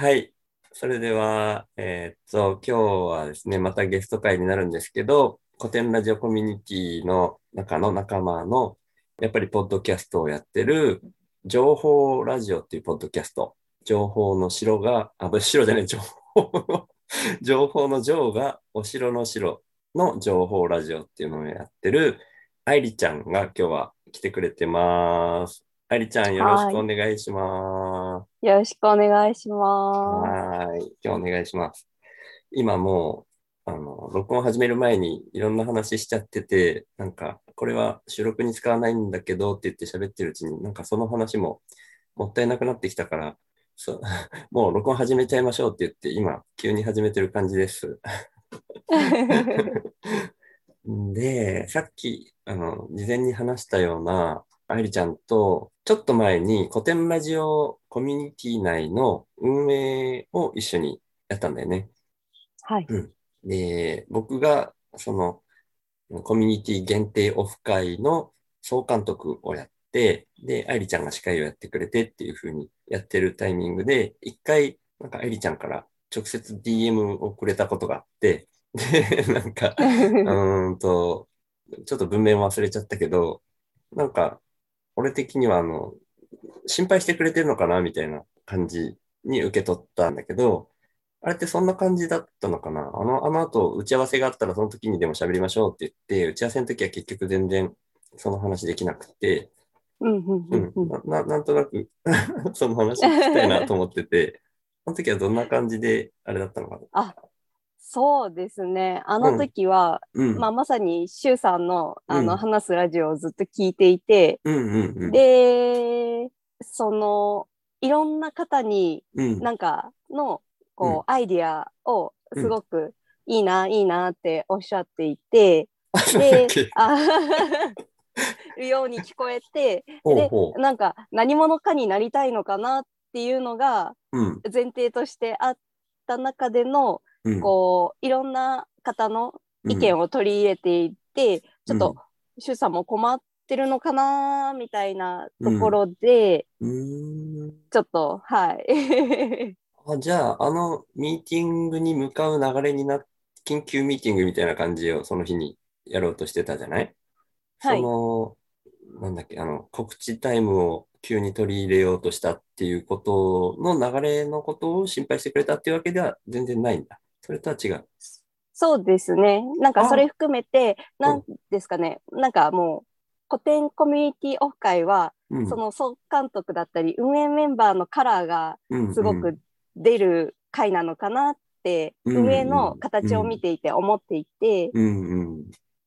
はい。それでは、今日はですね、またゲスト会になるんですけど、古典ラジオコミュニティの中の仲間の、やっぱりポッドキャストをやってる、情報ラジオっていうポッドキャスト、情報の城が、城じゃない、情報の城が、お城の城の情報ラジオっていうのをやってる、愛理ちゃんが今日は来てくれてます。愛理ちゃん、よろしくお願いします。よろしくお願いします。はい、今日お願いします。今もう録音始める前にいろんな話しちゃってて、なんかこれは収録に使わないんだけどって言って喋ってるうちに、なんかその話ももったいなくなってきたから、もう録音始めちゃいましょうって言って、今急に始めてる感じです。で、さっき事前に話したような愛理ちゃんと、ちょっと前に古典ラジオコミュニティ内の運営を一緒にやったんだよね。はい。うん、で、僕がそのコミュニティ限定オフ会の総監督をやって、で、愛理ちゃんが司会をやってくれてっていう風にやってるタイミングで、一回、なんか愛理ちゃんから直接 DM をくれたことがあって、で、なんか、ちょっと文面忘れちゃったけど、なんか、俺的には心配してくれてるのかなみたいな感じに受け取ったんだけど、あれってそんな感じだったのかな。あの後打ち合わせがあったらその時にでも喋りましょうって言って、打ち合わせの時は結局全然その話できなくて、なんとなくその話聞きたいなと思ってて、その時はどんな感じであれだったのかな。あ、そうですね。あの時は、まさにシュウさんの、話すラジオをずっと聞いていて、で、いろんな方に、なんかの、アイディアをすごくいいな、いいなっておっしゃっていて、で、ように聞こえて、で、なんか何者かになりたいのかなっていうのが、前提としてあった中での、いろんな方の意見を取り入れていって、ちょっとシュウさんも困ってるのかなみたいなところで、ちょっと、はい。じゃあ、ミーティングに向かう流れになって、緊急ミーティングみたいな感じをその日にやろうとしてたじゃない？はい。なんだっけ、告知タイムを急に取り入れようとしたっていうことの流れのことを心配してくれたっていうわけでは全然ないんだ。それとは違う。そうですね。なんかそれ含めて、なんですかね、なんかもう、古典コミュニティオフ会は、その総監督だったり、運営メンバーのカラーがすごく出る会なのかなって、運営の形を見ていて思っていて、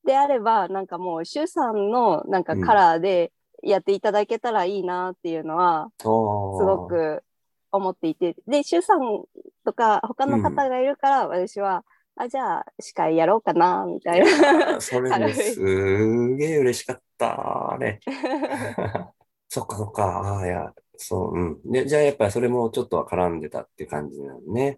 であれば、なんかもう、シュウさんのなんかカラーでやっていただけたらいいなっていうのは、すごく思っていて、で、シュウさんとか他の方がいるから、私は、じゃあ司会やろうかなみたいな。それもすげえ嬉しかったね。そっかそっか。いや、そう、で、じゃあやっぱりそれもちょっとは絡んでたって感じなのね。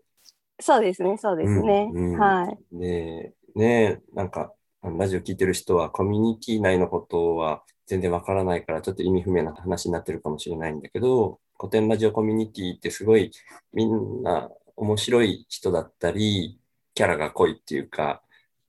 そうですね、そうですね。はい。で、ね、なんかラジオ聞いてる人はコミュニティ内のことは全然わからないから、ちょっと意味不明な話になってるかもしれないんだけど、古典ラジオコミュニティってすごいみんな面白い人だったり、キャラが濃いっていうか、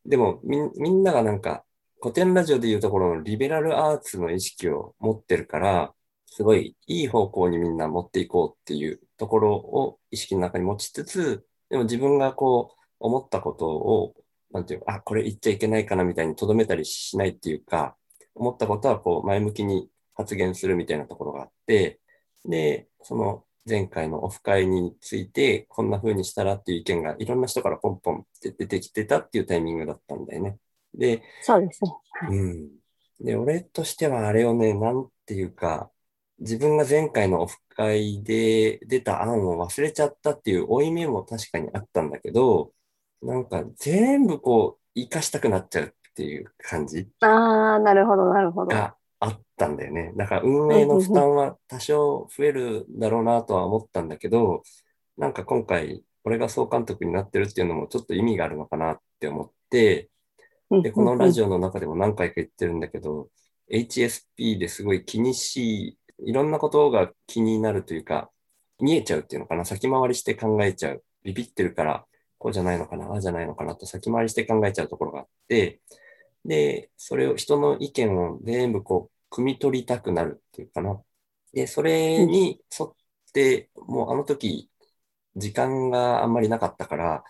でもみんながなんか古典ラジオでいうところのリベラルアーツの意識を持ってるから、すごいいい方向にみんな持っていこうっていうところを意識の中に持ちつつ、でも自分がこう思ったことを、なんていうか、これ言っちゃいけないかなみたいに留めたりしないっていうか、思ったことはこう前向きに発言するみたいなところがあって、で、その前回のオフ会についてこんな風にしたらっていう意見がいろんな人からポンポンって出てきてたっていうタイミングだったんだよね。で、そうですね。で、俺としてはあれをね、なんていうか、自分が前回のオフ会で出た案を忘れちゃったっていう負い目も確かにあったんだけど、なんか全部こう生かしたくなっちゃうっていう感じ。なるほどなるほど。あったんだよね。だから運営の負担は多少増えるだろうなとは思ったんだけど、なんか今回俺が総監督になってるっていうのもちょっと意味があるのかなって思って、で、このラジオの中でも何回か言ってるんだけど、HSP ですごい気にしい、いろんなことが気になるというか、見えちゃうっていうのかな、先回りして考えちゃう、ビビってるからこうじゃないのかな、ああじゃないのかなと先回りして考えちゃうところがあって、でそれを人の意見を全部こう汲み取りたくなるっていうかな。でそれに沿って、うん、もうあの時時間があんまりなかったから、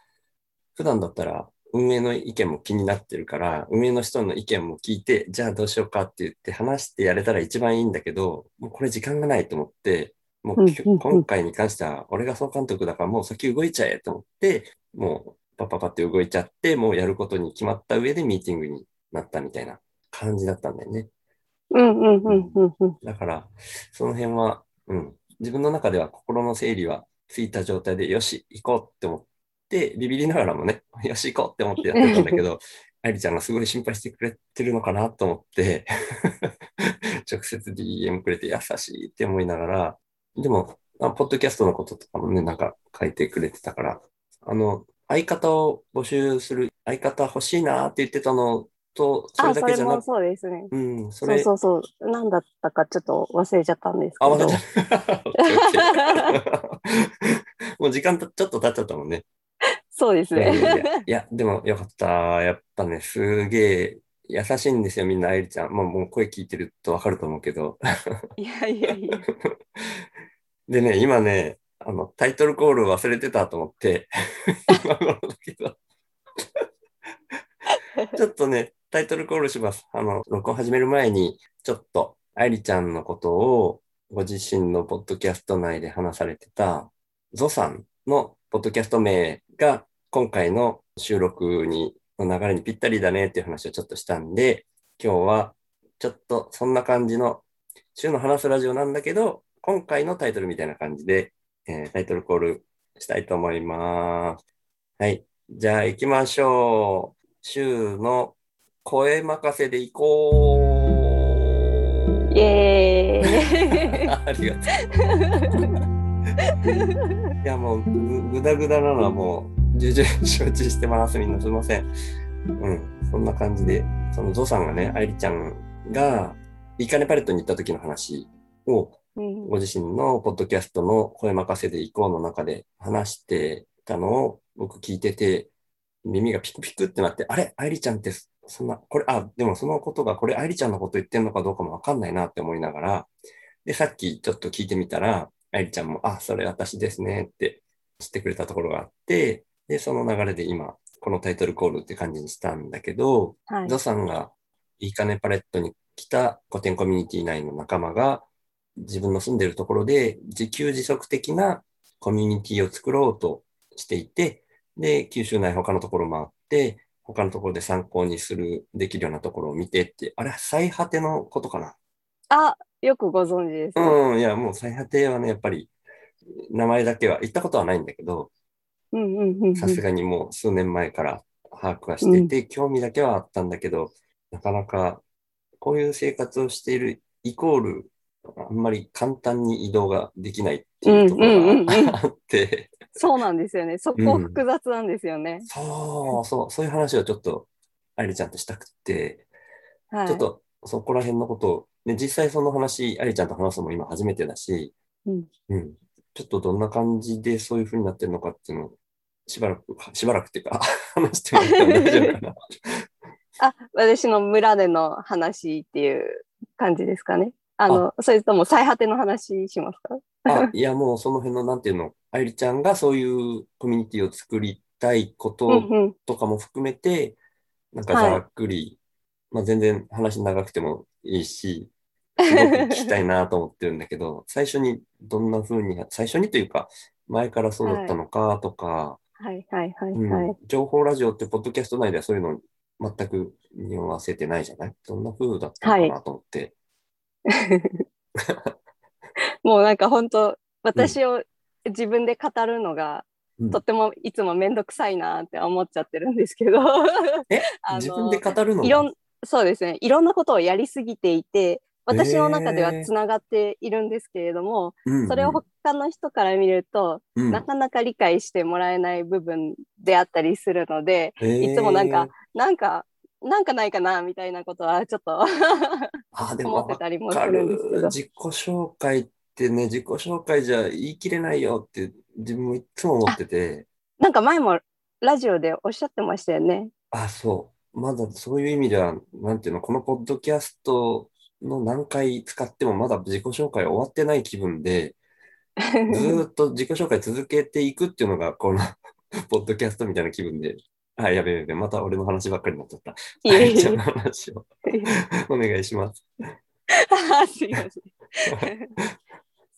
普段だったら運営の意見も気になってるから、運営の人の意見も聞いて、じゃあどうしようかって言って話してやれたら一番いいんだけど、もうこれ時間がないと思って、もう、うん、今回に関しては俺が総監督だからもう先動いちゃえと思って、もうパッパパって動いちゃって、もうやることに決まった上でミーティングになったみたいな感じだったんだよね。うんうんうんうんうん。だからその辺は、うん、自分の中では心の整理はついた状態でよし行こうって思って、ビビりながらもね、よし行こうって思ってやってたんだけど愛理ちゃんがすごい心配してくれてるのかなと思って直接 DM くれて優しいって思いながら、でもポッドキャストのこととかもね、なんか書いてくれてたから、相方を募集する、相方欲しいなって言ってたのと、それだけじゃなくて、そうですね、うん、そう何だったかちょっと忘れちゃったんですけど、もう時間ちょっと経っちゃったもんね。そうですね。いやでもよかった。やっぱね、すげえ優しいんですよ、みんな。愛理ちゃん、もう声聞いてるとわかると思うけどいやでね、今ね、タイトルコール忘れてたと思って今頃だけどちょっとね、タイトルコールします。録音始める前にちょっと愛理ちゃんのことをご自身のポッドキャスト内で話されてたゾさんのポッドキャスト名が今回の収録にの流れにぴったりだねっていう話をちょっとしたんで、今日はちょっとそんな感じの週の話すラジオなんだけど、今回のタイトルみたいな感じで、タイトルコールしたいと思います。はい、じゃあ行きましょう。週の声任せで行こう。イエーイありがとういやもうグダグダなのはもう重々承知してます。みんなすいません。うん、そんな感じで、そのゾさんがね、愛理ちゃんがいいかねパレットに行った時の話を、ご自身のポッドキャストの声任せで行こうの中で話してたのを僕聞いてて、耳がピクピクってなって、あれ愛理ちゃんってそんな、これ、あ、でもそのことがこれ愛理ちゃんのこと言ってんのかどうかもわかんないなって思いながら、で、さっきちょっと聞いてみたら、愛理ちゃんも、あ、それ私ですねって知ってくれたところがあって、で、その流れで今、このタイトルコールって感じにしたんだけど、はい、ゾさんがいいかねパレットに来た古典コミュニティ内の仲間が、自分の住んでるところで自給自足的なコミュニティを作ろうとしていて、で、九州内他のところもあって、他のところで参考にする、できるようなところを見てって、あれ、最果てのことかな。あ、よくご存知ですね。うん、いや、もう最果てはね、やっぱり、名前だけは、行ったことはないんだけど、さすがにもう数年前から把握はしてて、興味だけはあったんだけど、なかなかこういう生活をしているイコールあんまり簡単に移動ができないっていうところがあってそうなんですよね。そこ複雑なんですよね、うん、そういう話をちょっと愛理ちゃんとしたくて、はい、ちょっとそこら辺のことを、ね、実際その話愛理ちゃんと話すのも今初めてだし、ちょっとどんな感じでそういう風になってるのかっていうのをしばらくっていうか話してもらったら大丈夫かなあ、私の村での話っていう感じですかね。それとも最果ての話しますかあ、いやもうその辺のなんていうの、愛理ちゃんがそういうコミュニティを作りたいこととかも含めて、なんかざっくり、はい、まあ全然話長くてもいいし、すごく聞きたいなと思ってるんだけど最初にどんな風に、最初にというか前からそうだったのかとか、情報ラジオってポッドキャスト内ではそういうの全く匂わせてないじゃない。どんな風だったのかなと思って、はい、もうなんか本当私を自分で語るのが、とってもいつもめんどくさいなって思っちゃってるんですけど自分で語るのそうですね、いろんなことをやりすぎていて私の中ではつながっているんですけれども、それを他の人から見ると、なかなか理解してもらえない部分であったりするので、いつもなんかないかなみたいなことはちょっと思ってたりもするんですけど。自己紹介ってね、自己紹介じゃ言い切れないよって自分もいつも思ってて。なんか前もラジオでおっしゃってましたよね。あ、そう。まだそういう意味では、なんていうの、このポッドキャストの何回使ってもまだ自己紹介終わってない気分で、ずっと自己紹介続けていくっていうのが、このポッドキャストみたいな気分で。あ、やべえやべえ、また俺の話ばっかりになっちゃった。愛ちゃんの話をお願いします。すいません。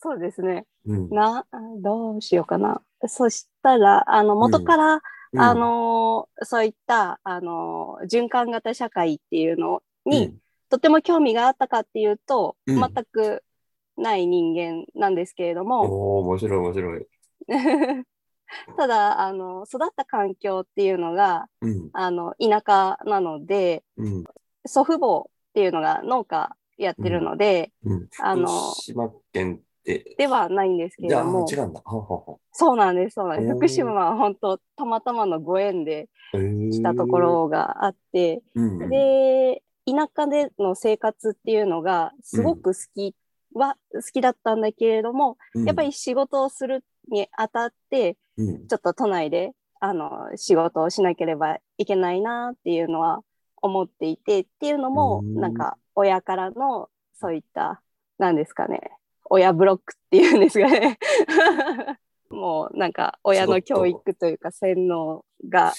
そうですね、うん、どうしようかな。そしたら元から、うん、そういった、循環型社会っていうのに、うん、とても興味があったかっていうと、うん、全くない人間なんですけれども。おー、面白い面白い。ただ育った環境っていうのが、うん、田舎なので、うん、祖父母っていうのが農家やってるので、うんうん、福島県ではないんですけれども。違うんだ。そうなんです、そうなんです。福島は本当たまたまのご縁で来たところがあって、で田舎での生活っていうのがすごく好きだったんだけれども、うん、やっぱり仕事をするにあたって、うん、ちょっと都内で仕事をしなければいけないなっていうのは思っていて、っていうのもなんか親からのそういった何ですかね、親ブロックっていうんですかねもうなんか親の教育というか洗脳が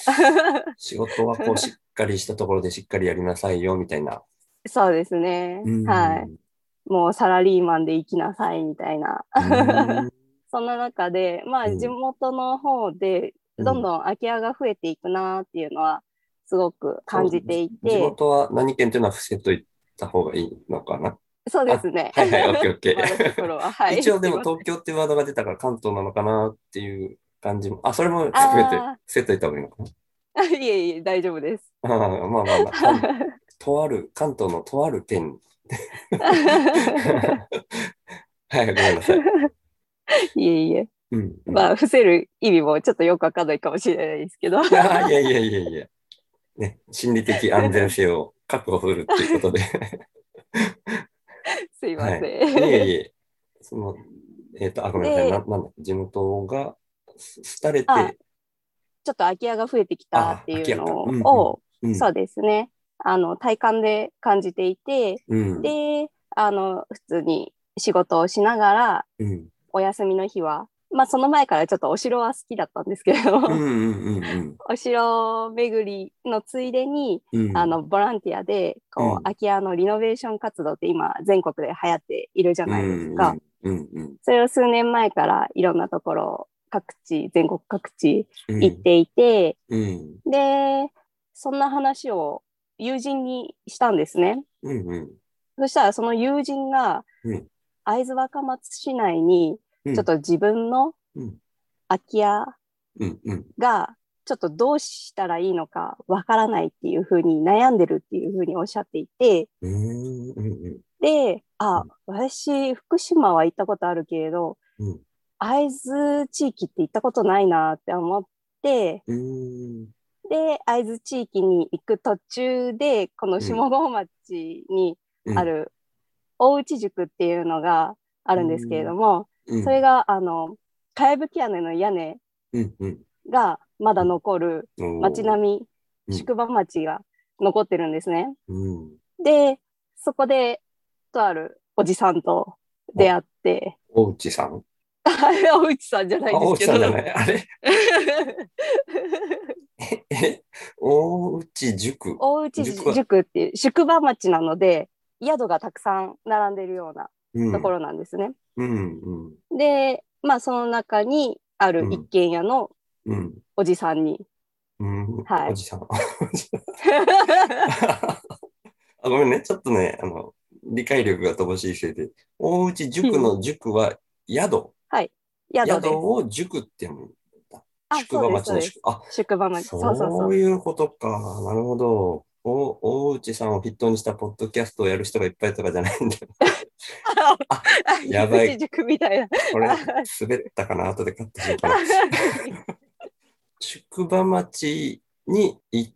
仕事はこうしっかりしたところでしっかりやりなさいよみたいな。そうですね、はい、もうサラリーマンで生きなさいみたいなそんな中で、まあ地元の方でどんどん空き家が増えていくなっていうのはすごく感じていて。地元は何県っていうのは伏せといた方がいいのかな。そうですね。はいはい、オッケーオッケー。一応でも東京ってワードが出たから関東なのかなっていう感じも。あ、それも含めて伏せといた方がいいのかな。いえいえ、大丈夫です。まあまあまあ、とある、関東のとある県。はい、ごめんなさい。いえいえ、うんうん、まあ伏せる意味もちょっとよくわかんないかもしれないですけどいやいやいやいやいや、ね、心理的安全性を確保するっていうことですいません、はい、いえいえ、そのあ、ごめんなさい、なんだ、地元が廃れてちょっと空き家が増えてきたっていうのを、うんうん、そうですね、体感で感じていて、うん、で普通に仕事をしながら、うん、お休みの日は、まあその前からちょっとお城は好きだったんですけれども、お城巡りのついでに、うん、ボランティアでこう、うん、空き家のリノベーション活動って今全国で流行っているじゃないですか、それを数年前からいろんなところ全国各地行っていて、うんうん、でそんな話を友人にしたんですね、うんうん、そしたらその友人が、うん、会津若松市内にちょっと自分の空き家がちょっとどうしたらいいのかわからないっていう風に悩んでるっていう風におっしゃっていて、で、あ、私福島は行ったことあるけれど、会津地域って行ったことないなって思って、で会津地域に行く途中でこの下郷町にある大内塾っていうのがあるんですけれども、うん、それが茅葺き屋根の屋根がまだ残る町並み、うん、宿場町が残ってるんですね、うん、でそこでとあるおじさんと出会って。お内さんお内さんじゃないですけど、あれ大内塾、大内塾っていう宿場町なので宿がたくさん並んでるようなところなんですね、うんうんうん、で、まあその中にある一軒家のおじさんに、おじさんあ、ごめんね、ちょっとね理解力が乏しいせいで大内塾の塾は宿、はい、宿を塾って言うんだ。宿場町の宿、あ、宿場町、そういうことか、なるほど。大内さんを筆頭にしたポッドキャストをやる人がいっぱいとかじゃないんだよあ、やばい、これ滑ったかな、後でカットしようかな宿場町に行っ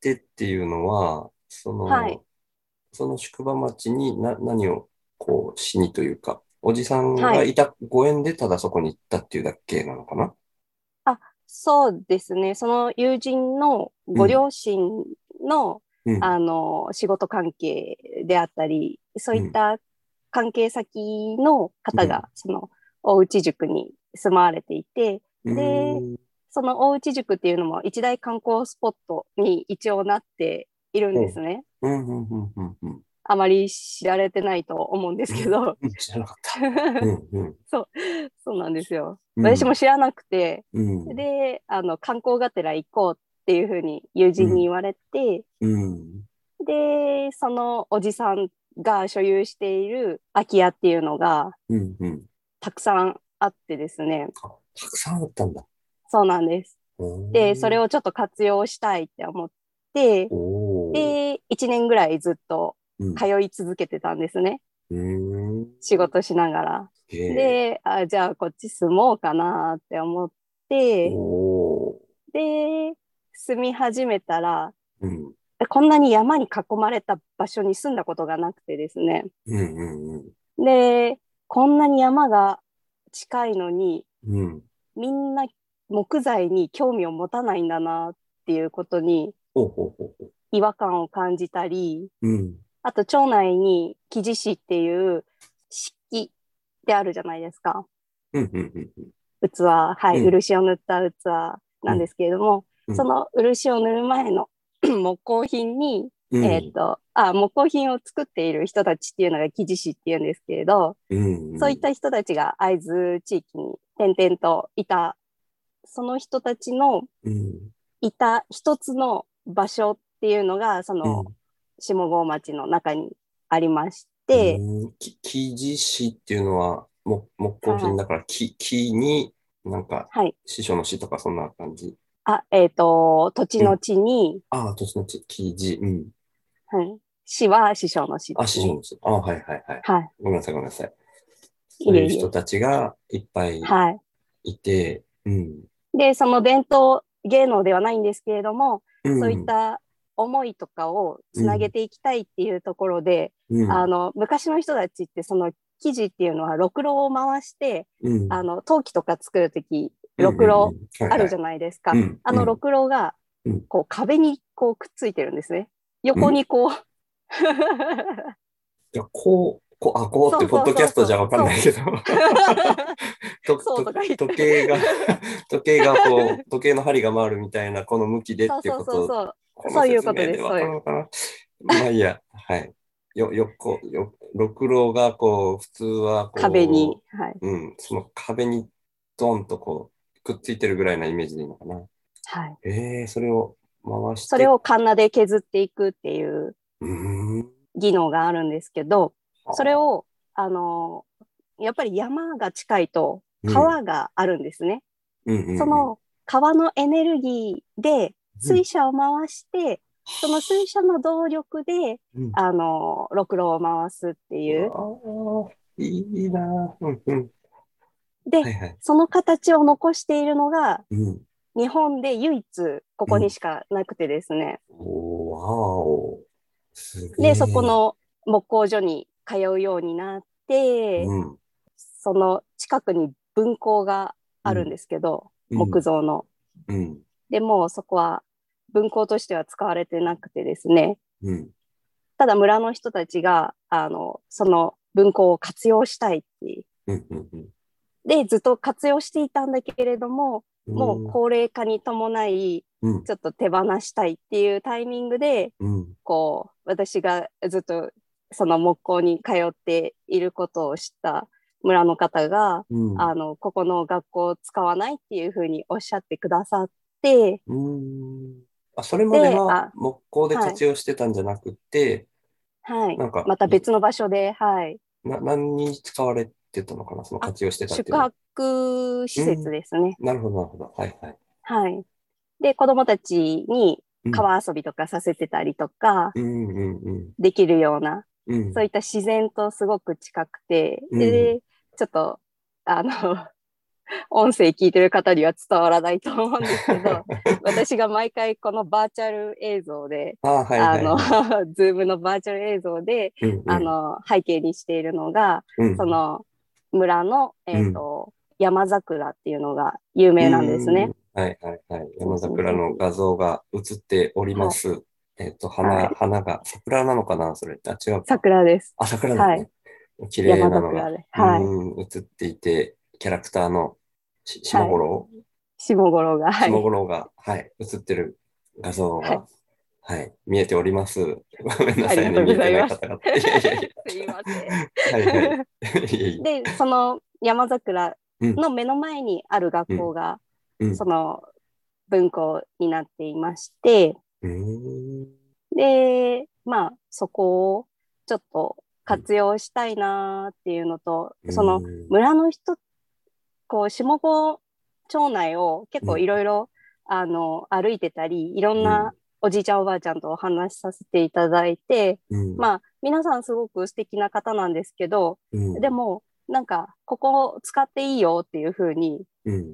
てっていうのはその、はい、その宿場町に何をこうしにというかおじさんがいた、はい、ご縁でただそこに行ったっていうだけなのかな。あ、そうですね。その友人のご両親の、うん、仕事関係であったり、そういった関係先の方が、うん、その大内塾に住まわれていて、うん、で、その大内塾っていうのも一大観光スポットに一応なっているんですね。うんうんうんうんうん、あまり知られてないと思うんですけど。知らなかった。うんうん、そうなんですよ。私も知らなくて、うん、で、観光がてら行こうっていうふうに友人に言われて、うんうん、で、そのおじさんが所有している空き家っていうのが、うんうん、たくさんあってですね。たくさんあったんだ。そうなんです。で、それをちょっと活用したいって思って、で、1年ぐらいずっと通い続けてたんですね。うん、仕事しながら。で、じゃあこっち住もうかなって思って、で、住み始めたら、うん、こんなに山に囲まれた場所に住んだことがなくてですね。うんうんうん、で、こんなに山が近いのに、うん、みんな木材に興味を持たないんだなっていうことに違和感を感じたり、うん、あと町内に木地師っていう漆器ってあるじゃないですか、うんうんうん、器、はい、うん、漆を塗った器なんですけれども、うん、その漆を塗る前の木工品に、うん、木工品を作っている人たちっていうのが木地師っていうんですけれど、うんうん、そういった人たちが会津地域に転々といた、その人たちのいた一つの場所っていうのがその下郷町の中にありまして、うん、木地師っていうのは木工品だから、はい、木になんか、はい、師匠の師とかそんな感じ。あ、土地の地に、うん、ああ、土地の地、木地、うん、はい、師は師匠の師。あ、師匠の師、あ、はいはいはい、はい、ごめんなさいごめんなさい。そういう人たちがいっぱいいて、はい、うん。で、その伝統芸能ではないんですけれども、うん、そういった思いとかをつなげていきたいっていうところで、うん、昔の人たちってその生地っていうのはろくろを回して、うん、陶器とか作るときろくろあるじゃないですか、うんうん、ろくろがこう壁にこうくっついてるんですね、横にこう、うん、いやこうってポッドキャストじゃ分かんないけど時計がこう時計の針が回るみたいなこの向きでっていうこと。そういうことです。そういうことです。まあいいや、はい。ろくろがこう普通はこう壁に、はい、うん、その壁にドンとこうくっついてるぐらいなイメージでいいのかな。はい。それを回して、それをカンナで削っていくっていう技能があるんですけど。それを、やっぱり山が近いと川があるんですね、うんうんうんうん、その川のエネルギーで水車を回して、その水車の動力で、うん、ろくろを回すっていう。いいな、うんうん、で、はいはい、その形を残しているのが、うん、日本で唯一ここにしかなくてですね、うん、おー、すげー。で、そこの木工所に通うようになって、うん、その近くに分校があるんですけど、うん、木造の、うん、でもそこは分校としては使われてなくてですね、うん、ただ村の人たちがその分校を活用したいっていう、うんうんうん、でずっと活用していたんだけれども、うん、もう高齢化に伴いちょっと手放したいっていうタイミングで、うん、こう私がずっとその木工に通っていることを知った村の方が、うん、ここの学校を使わないっていうふうにおっしゃってくださって、うん、あ、それまでは木工で活用してたんじゃなくて、はい、なんかまた別の場所で、はい、何に使われてたのかな、その活用してたっていうのは。宿泊施設ですね。なるほどなるほど、はいはいはい。で、子どもたちに川遊びとかさせてたりとか、うんうんうんうん、できるような。うん、そういった自然とすごく近くて、うん、でちょっと音声聞いてる方には伝わらないと思うんですけど私が毎回このバーチャル映像で、はいはい、Zoom のバーチャル映像で、うんうん、背景にしているのが、うん、その村の、山桜っていうのが有名なんですね。はいはいはい。山桜の画像が映っております。はい、花が、桜なのかなそれって。あ、違う。桜です。あ、桜ですね。はい、綺麗なのが、映っていて、キャラクターの下頃、はい、下頃が、はい、映ってる画像が、はいはい、見えております。ごめんなさいね、見えてない方々。すいません。はいはい、で、その山桜の目の前にある学校が、その分校になっていまして、で、まあ、そこをちょっと活用したいなっていうのと、その村の人、こう、下郷町内を結構いろいろ、歩いてたり、いろんな、おじいちゃんおばあちゃんとお話しさせていただいて、まあ皆さんすごく素敵な方なんですけど、でもなんかここを使っていいよっていう風に、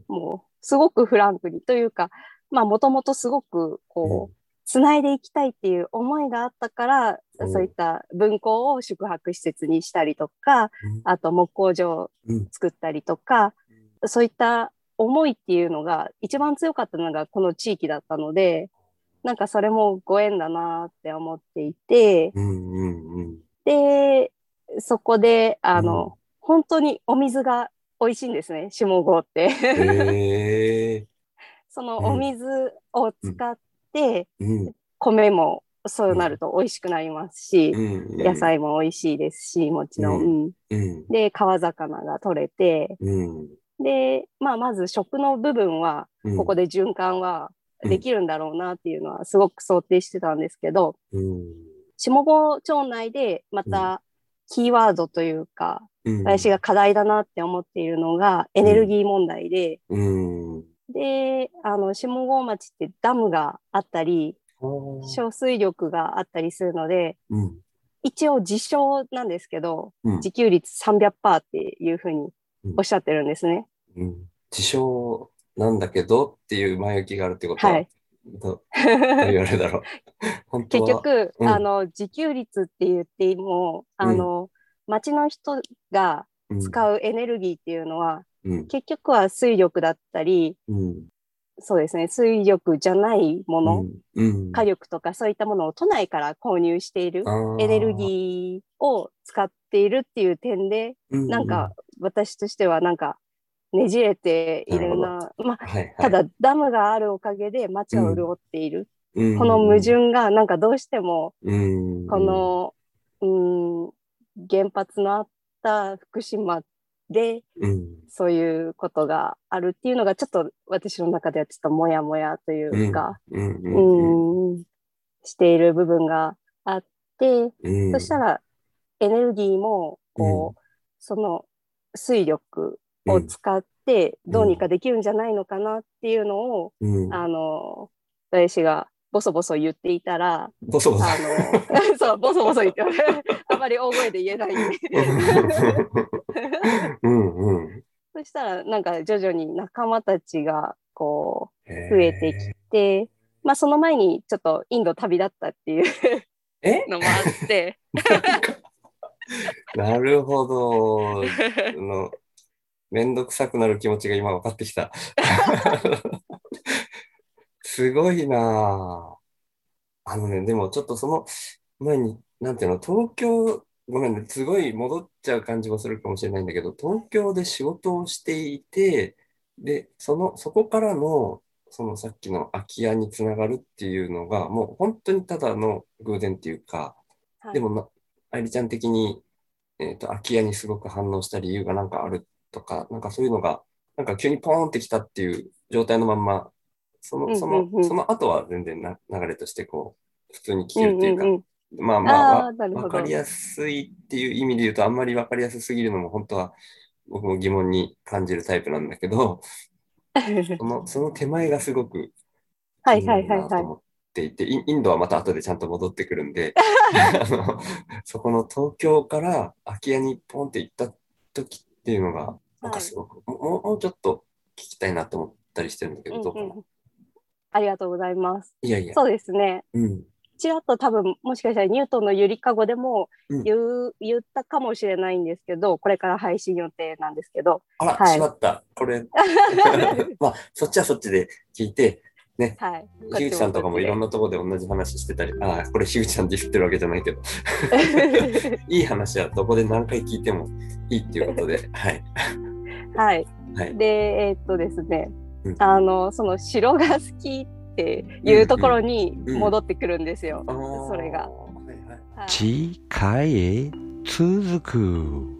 もうすごくフランクにというか、まあもともとすごくこうつないでいきたいっていう思いがあったから、そういった分校を宿泊施設にしたりとか、あと木工場を作ったりとか、そういった思いっていうのが一番強かったのがこの地域だったので、なんかそれもご縁だなって思っていて、でそこで本当にお水が美味しいんですね、下郷って、そのお水を使って、米もそうなると美味しくなりますし、野菜も美味しいですし、もちろん、で川魚が取れて、で、まあ、まず食の部分は、ここで循環はできるんだろうなっていうのはすごく想定してたんですけど、下郷町内でまたキーワードというか、私が課題だなって思っているのがエネルギー問題で、で、下郷町ってダムがあったり、小水力があったりするので、一応自称なんですけど、自給率 300% っていうふうにおっしゃってるんですね。自称なんだけどっていう前置きがあるってことは、はい、言われるだろう。本当は結局、自給率って言っても、町の人が使うエネルギーっていうのは、結局は水力だったり、そうですね、水力じゃないもの、火力とかそういったものを都内から購入しているエネルギーを使っているっていう点で、なんか私としてはなんかねじれているな、まあ、はいはい、ただダムがあるおかげで町は潤っている、この矛盾がなんかどうしても、この、原発のあった福島で、そういうことがあるっていうのがちょっと私の中ではちょっとモヤモヤというか、している部分があって、そしたらエネルギーもこう、その水力を使ってどうにかできるんじゃないのかなっていうのを、私がボソボソ言っていたら、そうボソボソ言ってあまり大声で言えないそしたらなんか徐々に仲間たちがこう増えてきて、まあ、その前にちょっとインド旅立ったっていうのもあってなるほどのめんどくさくなる気持ちが今分かってきた。すごいなぁ。でもちょっとその前に、なんていうの、東京、ごめんね、すごい戻っちゃう感じもするかもしれないんだけど、東京で仕事をしていて、で、そこからの、そのさっきの空き家につながるっていうのが、もう本当にただの偶然っていうか、はい、でも愛理ちゃん的に、空き家にすごく反応した理由がなんかあるとか、なんかそういうのが、なんか急にポーンってきたっていう状態のまんま、その後は全然流れとしてこう、普通に聞けるっていうか、まあまあ、わかりやすいっていう意味で言うと、あんまりわかりやすすぎるのも本当は僕も疑問に感じるタイプなんだけど、その手前がすごく、はいはいはいはい。と思っていて、インドはまた後でちゃんと戻ってくるんで、そこの東京から空き家にポンって行った時っていうのが、なんかすごく、もうちょっと聞きたいなと思ったりしてるんだけど、どうかな。ありがとうございます。いやいや。そうですね。ちらっと多分もしかしたらニュートンのゆりかごでも言ったかもしれないんですけど、これから配信予定なんですけど、あら、はい、しまったこれまあそっちはそっちで聞いてね、はい、樋口さんとかもいろんなところで同じ話してたり、ああこれ樋口さんって言ってるわけじゃないけどいい話はどこで何回聞いてもいいっていうことではいはい、はい、でですね、うん、その城が好きっていうところに戻ってくるんですよ、うんうん、それが、はいはい、次回へ続く。